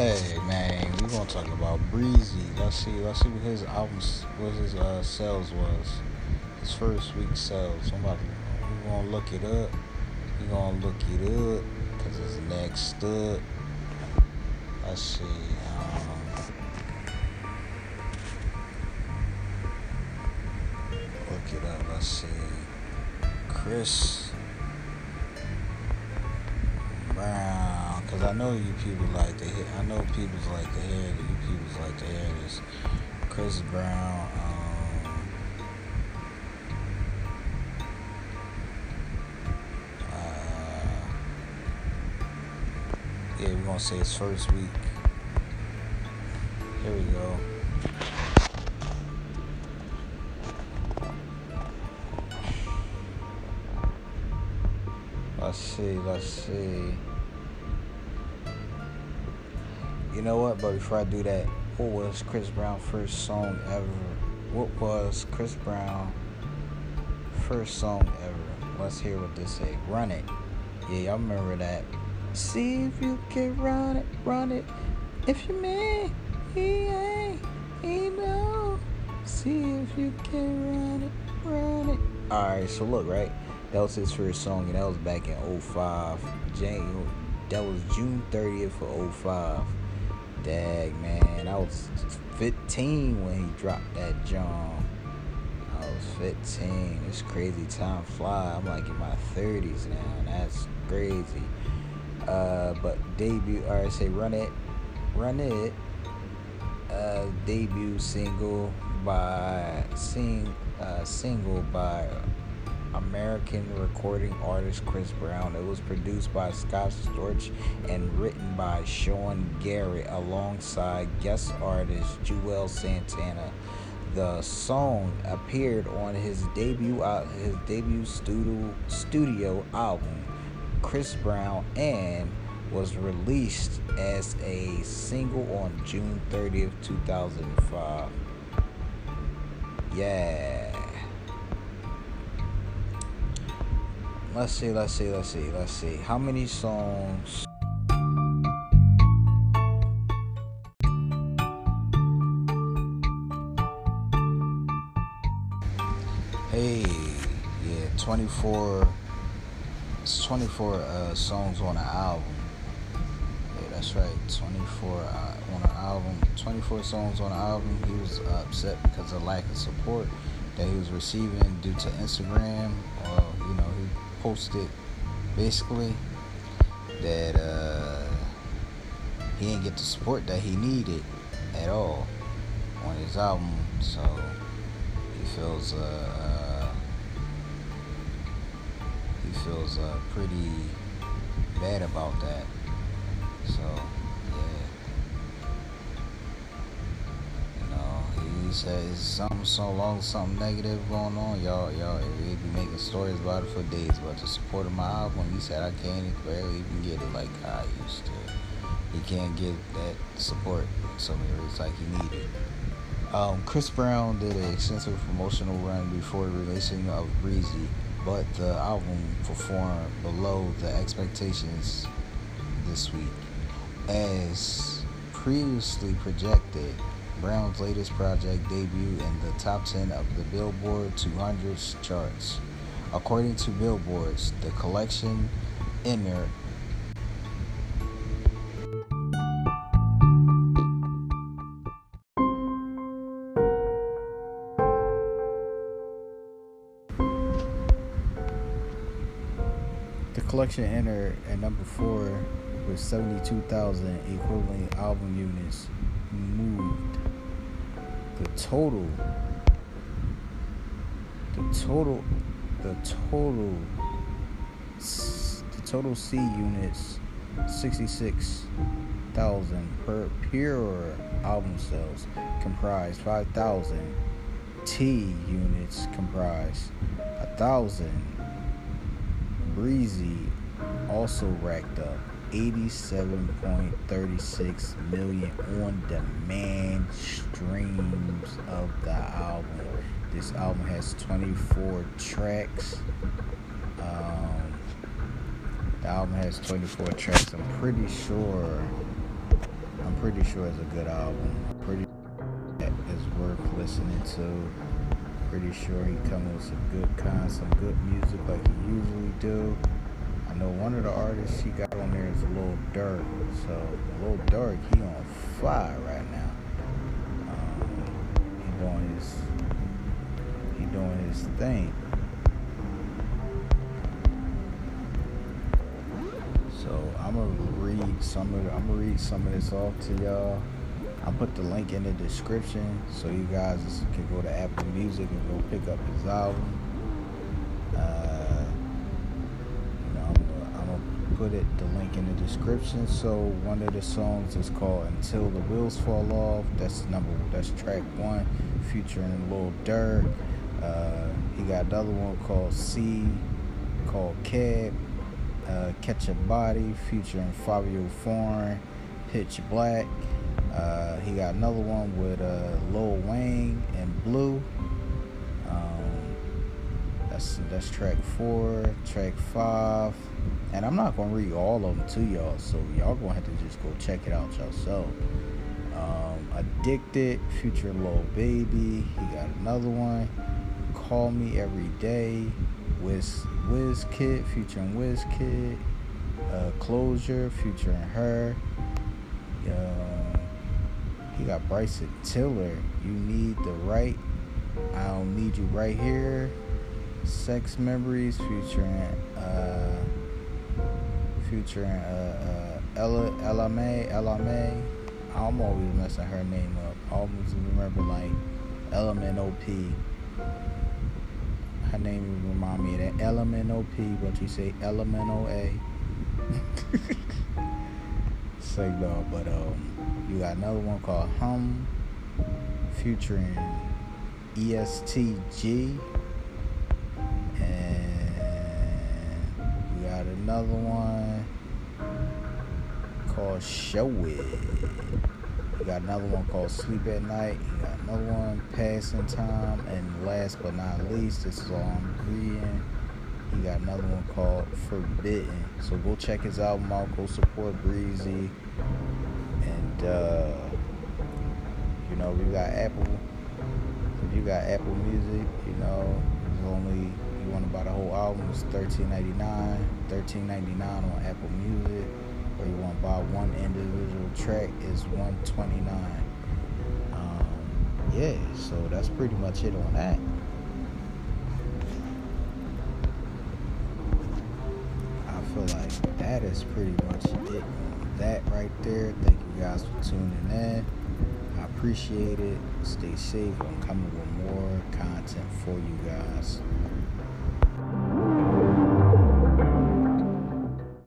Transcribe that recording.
Hey man, we gonna talk about Breezy. Let's see what his albums, what his sales was. His first week sales. Somebody, we gonna look it up. We gonna look it up because it's next up. Let's see. Look it up. Let's see. Chris Brown. Cause I know you people like to hear. I know people like to hear. You people like to hear this. Chris Brown. Yeah, we're gonna say his first week. Here we go. Let's see. You know what, but before I do that, what was Chris Brown's first song ever? Let's hear what this say. Run It. Yeah, y'all remember that. See if you can run it. If you may, he know. See if you can run it. Alright, so look, right? That was his first song, and that was back in 05. That was June 30th of 05. Dag, man, I was 15 when he dropped that jump. I was 15. It's crazy. Time fly. I'm like in my 30s now. That's crazy. But debut. All right, say Run It. Debut single by American recording artist Chris Brown. It was produced by Scott Storch and written by Sean Garrett alongside guest artist Juel Santana. The song appeared on his debut studio album, Chris Brown, and was released as a single on June 30th, 2005. Yeah. Let's see. How many songs? Hey, yeah, 24. It's 24 songs on an album. Yeah, that's right. 24 on an album. 24 songs on an album. He was upset because of lack of support that he was receiving due to Instagram. He posted basically that he didn't get the support that he needed at all on his album, so he feels pretty bad about that. So yeah, he says something so long, something negative going on, y'all. He be making stories about it for days. But the support of my album, he said I can't barely even get it like I used to. He can't get that support in so many ways like he needed. Chris Brown did an extensive promotional run before the releasing of Breezy, but the album performed below the expectations this week, as previously projected. Brown's latest project debuted in the top 10 of the Billboard 200 charts. According to Billboard, the collection entered at number 4 with 72,000 equivalent album units moved. The total C units 66,000 per pure album sales comprised 5,000. T units comprised 1,000. Breezy also racked up 87.36 million on-demand streams of the album. This album has 24 tracks. The album has 24 tracks. I'm pretty sure I'm pretty sure it's a good album. Pretty sure that is worth listening to. Pretty sure he comes with some good music like he usually do. I know one of the artists he got on there is Lil Durk. So Lil Durk, he on fire right now. He doing his thing. So I'm gonna read some of this off to y'all. I'll put the link in the description so you guys can go to Apple Music and go pick up his album. I'm gonna put the link in the description. So one of the songs is called "Until the Wheels Fall Off." That's track one, featuring Lil Durk. He got another one called "Cab," "Catch a Body" featuring Fabio Foreign, "Pitch Black." He got another one with Lil Wayne and Blue. That's track 4, track 5, and I'm not gonna read all of them to y'all, so y'all gonna have to just go check it out yourself. "Addicted" featuring Lil Baby. He got another one, "Call Me Every Day" with WizKid featuring WizKid. "Closure" featuring her. He got Bryson Tiller, "You Need the Right," "I Don't Need You Right Here," "Sex Memories" featuring Ella LMA. I'm always messing her name up. I always remember like LMNOP. Her name remind me of that LMNOP, but you say LMNOA. Say like, no, but you got another one called "Hum" featuring ESTG, and you got another one called "Show It." You got another one called "Sleep at Night." You got another one, "Passing Time," and last but not least, this is all I'm reading. He got another one called "Forbidden." So go check his album out. Go support Breezy. And, we got Apple. If you got Apple Music, it's only, you want to buy the whole album, it's $13.99 on Apple Music. Or you want to buy one individual track, it's $129. So that's pretty much it on that. Like, that is pretty much it on that right there. Thank you guys for tuning in. I appreciate it. Stay safe. I'm coming with more content for you guys.